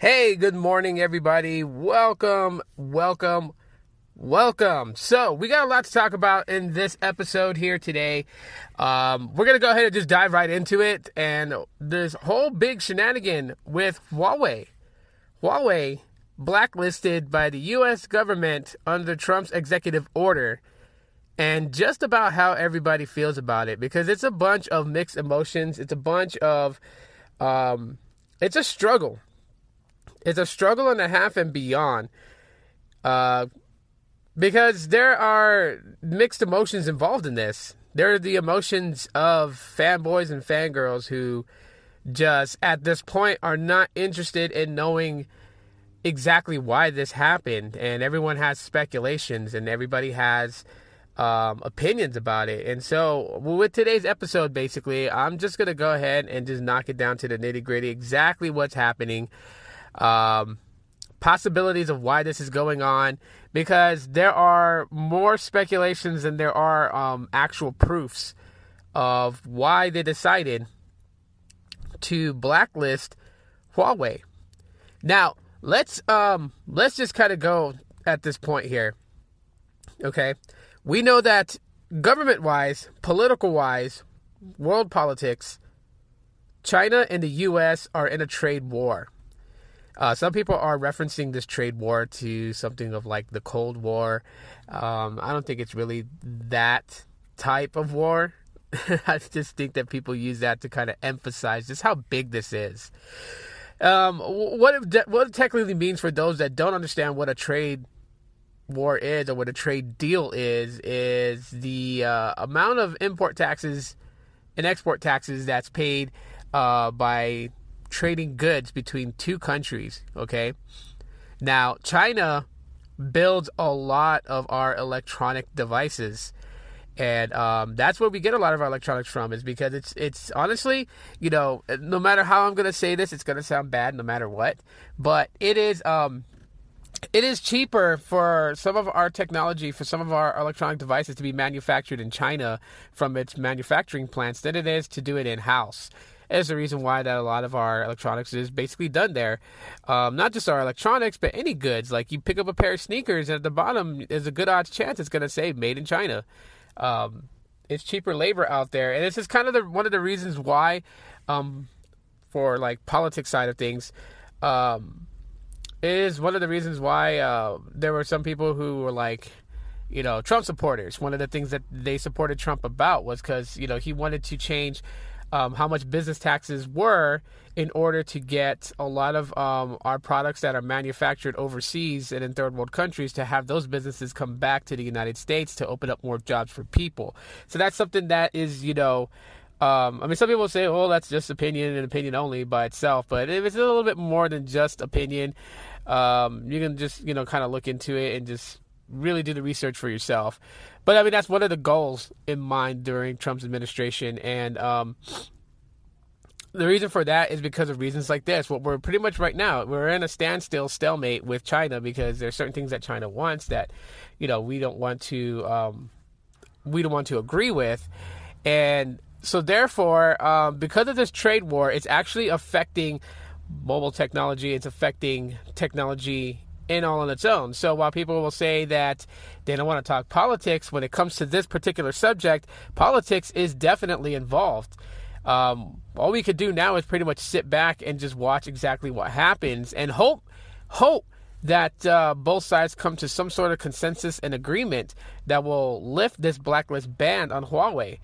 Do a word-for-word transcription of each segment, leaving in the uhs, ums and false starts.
Hey, good morning, everybody. Welcome, welcome, welcome. So we got a lot to talk about in this episode here today. Um, we're going to go ahead and just dive right into it. And this whole big shenanigan with Huawei. Huawei blacklisted by the U S government under Trump's executive order. And just about how everybody feels about it. Because it's a bunch of mixed emotions. It's a bunch of... Um, it's a struggle. It's a struggle and a half and beyond, uh, because there are mixed emotions involved in this. There are the emotions of fanboys and fangirls who just, at this point, are not interested in knowing exactly why this happened. And everyone has speculations and everybody has um, opinions about it. And so with today's episode, basically, I'm just going to go ahead and just knock it down to the nitty-gritty, exactly what's happening. Um, possibilities of why this is going on, because there are more speculations than there are um, actual proofs of why they decided to blacklist Huawei. Now, let's um, let's just kind of go at this point here. Okay, we know that government-wise, political-wise, world politics, China and the U S are in a trade war. Uh, some people are referencing this trade war to something of like the Cold War. Um, I don't think it's really that type of war. I just think that people use that to kind of emphasize just how big this is. Um, what it, what it technically means for those that don't understand what a trade war is or what a trade deal is, is the uh, amount of import taxes and export taxes that's paid uh, by... trading goods between two countries, okay? Now, China builds a lot of our electronic devices, and um, that's where we get a lot of our electronics from, is because it's, it's honestly, you know, no matter how I'm going to say this, it's going to sound bad no matter what, but it is, um, it is cheaper for some of our technology, for some of our electronic devices to be manufactured in China from its manufacturing plants than it is to do it in-house. Is the reason why that a lot of our electronics is basically done there. Um, not just our electronics, but any goods. Like you pick up a pair of sneakers, and at the bottom, there's a good odds chance it's going to say made in China. Um, it's cheaper labor out there. And this is kind of the, one of the reasons why, um, for like politics side of things, um, it is one of the reasons why uh, there were some people who were like, you know, Trump supporters. One of the things that they supported Trump about was because, you know, he wanted to change... Um, how much business taxes were in order to get a lot of um, our products that are manufactured overseas and in third world countries to have those businesses come back to the United States to open up more jobs for people. So that's something that is, you know, um, I mean, some people say, oh, that's just opinion and opinion only by itself. But if it's a little bit more than just opinion, um, you can just, you know, kind of look into it and just really do the research for yourself. But I mean, that's one of the goals in mind during Trump's administration. And um, the reason for that is because of reasons like this. What we're pretty much right now, we're in a standstill stalemate with China because there are certain things that China wants that, you know, we don't want to, um, we don't want to agree with. And so therefore, um, because of this trade war, it's actually affecting mobile technology. It's affecting technology in all on its own. So while people will say that they don't want to talk politics, when it comes to this particular subject, politics is definitely involved. Um, all we could do now is pretty much sit back and just watch exactly what happens and hope, hope that uh, both sides come to some sort of consensus and agreement that will lift this blacklist ban on Huawei.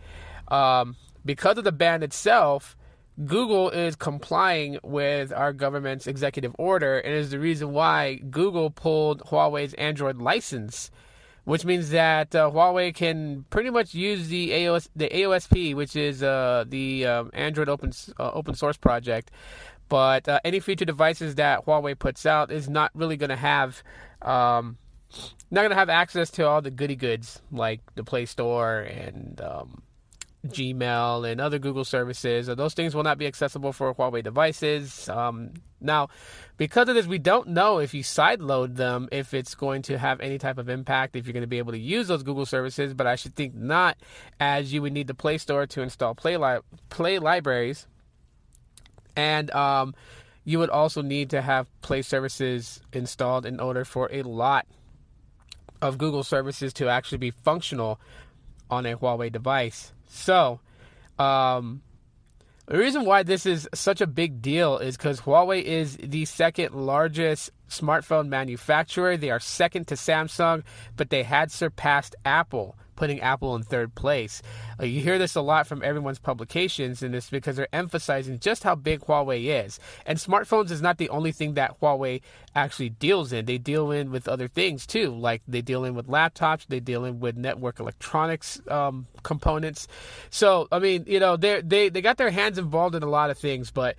Um, because of the ban itself, Google is complying with our government's executive order, and is the reason why Google pulled Huawei's Android license, which means that uh, Huawei can pretty much use the A O S the A O S P, which is uh, the um, Android open uh, open source project. But uh, any feature devices that Huawei puts out is not really going to have um, not going to have access to all the goody goods like the Play Store and Um, Gmail and other Google services. Those things will not be accessible for Huawei devices. Um, now, because of this, we don't know if you sideload them, if it's going to have any type of impact, if you're going to be able to use those Google services, but I should think not, as you would need the Play Store to install Play, li- play libraries. And um, you would also need to have Play services installed in order for a lot of Google services to actually be functional on a Huawei device. So, um, the reason why this is such a big deal is because Huawei is the second largest smartphone manufacturer. They are second to Samsung, but they had surpassed Apple, putting Apple in third place. Uh, you hear this a lot from everyone's publications, and it's because they're emphasizing just how big Huawei is. And smartphones is not the only thing that Huawei actually deals in. They deal in with other things too, like they deal in with laptops, they deal in with network electronics um, components. So, I mean, you know, they they they got their hands involved in a lot of things, but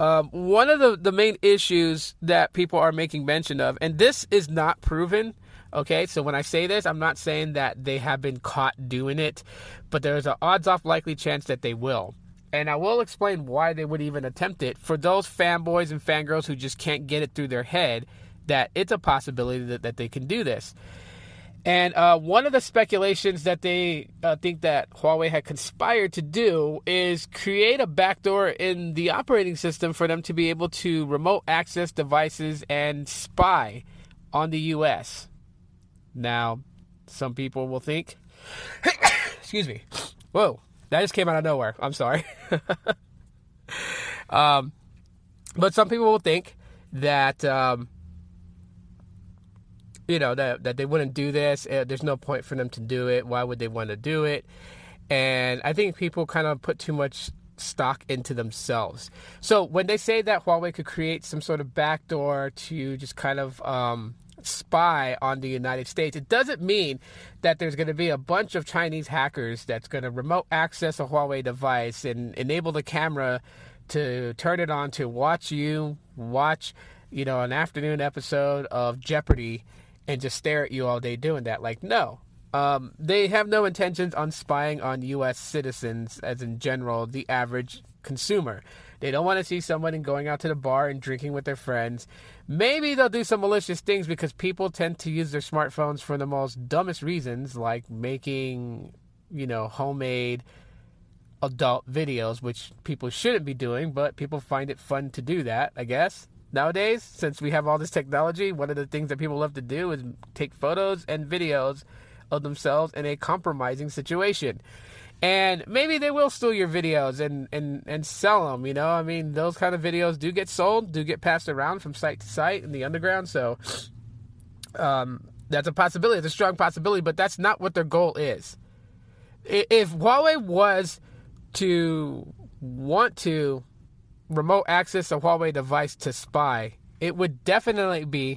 um, one of the, the main issues that people are making mention of, and this is not proven, okay, so when I say this, I'm not saying that they have been caught doing it, but there's an odds-off likely chance that they will. And I will explain why they would even attempt it for those fanboys and fangirls who just can't get it through their head that it's a possibility that, that they can do this. And uh, one of the speculations that they uh, think that Huawei had conspired to do is create a backdoor in the operating system for them to be able to remote access devices and spy on the U S Now, some people will think, excuse me, whoa, that just came out of nowhere. I'm sorry. um, but some people will think that, um, you know, that, that they wouldn't do this. There's no point for them to do it. Why would they want to do it? And I think people kind of put too much stock into themselves. So when they say that Huawei could create some sort of backdoor to just kind of Um, spy on the United States, it doesn't mean that there's going to be a bunch of Chinese hackers that's going to remote access a Huawei device and enable the camera to turn it on to watch you watch, you know, an afternoon episode of Jeopardy and just stare at you all day doing that. Like, no, um, they have no intentions on spying on U S citizens, as in general, the average consumer. They don't want to see someone going out to the bar and drinking with their friends. Maybe they'll do some malicious things because people tend to use their smartphones for the most dumbest reasons, like making, you know, homemade adult videos, which people shouldn't be doing, but people find it fun to do that, I guess. Nowadays, since we have all this technology, one of the things that people love to do is take photos and videos of themselves in a compromising situation. And maybe they will steal your videos and, and, and sell them, you know? I mean, those kind of videos do get sold, do get passed around from site to site in the underground. So um, that's a possibility. It's a strong possibility, but that's not what their goal is. If Huawei was to want to remote access a Huawei device to spy, it would definitely be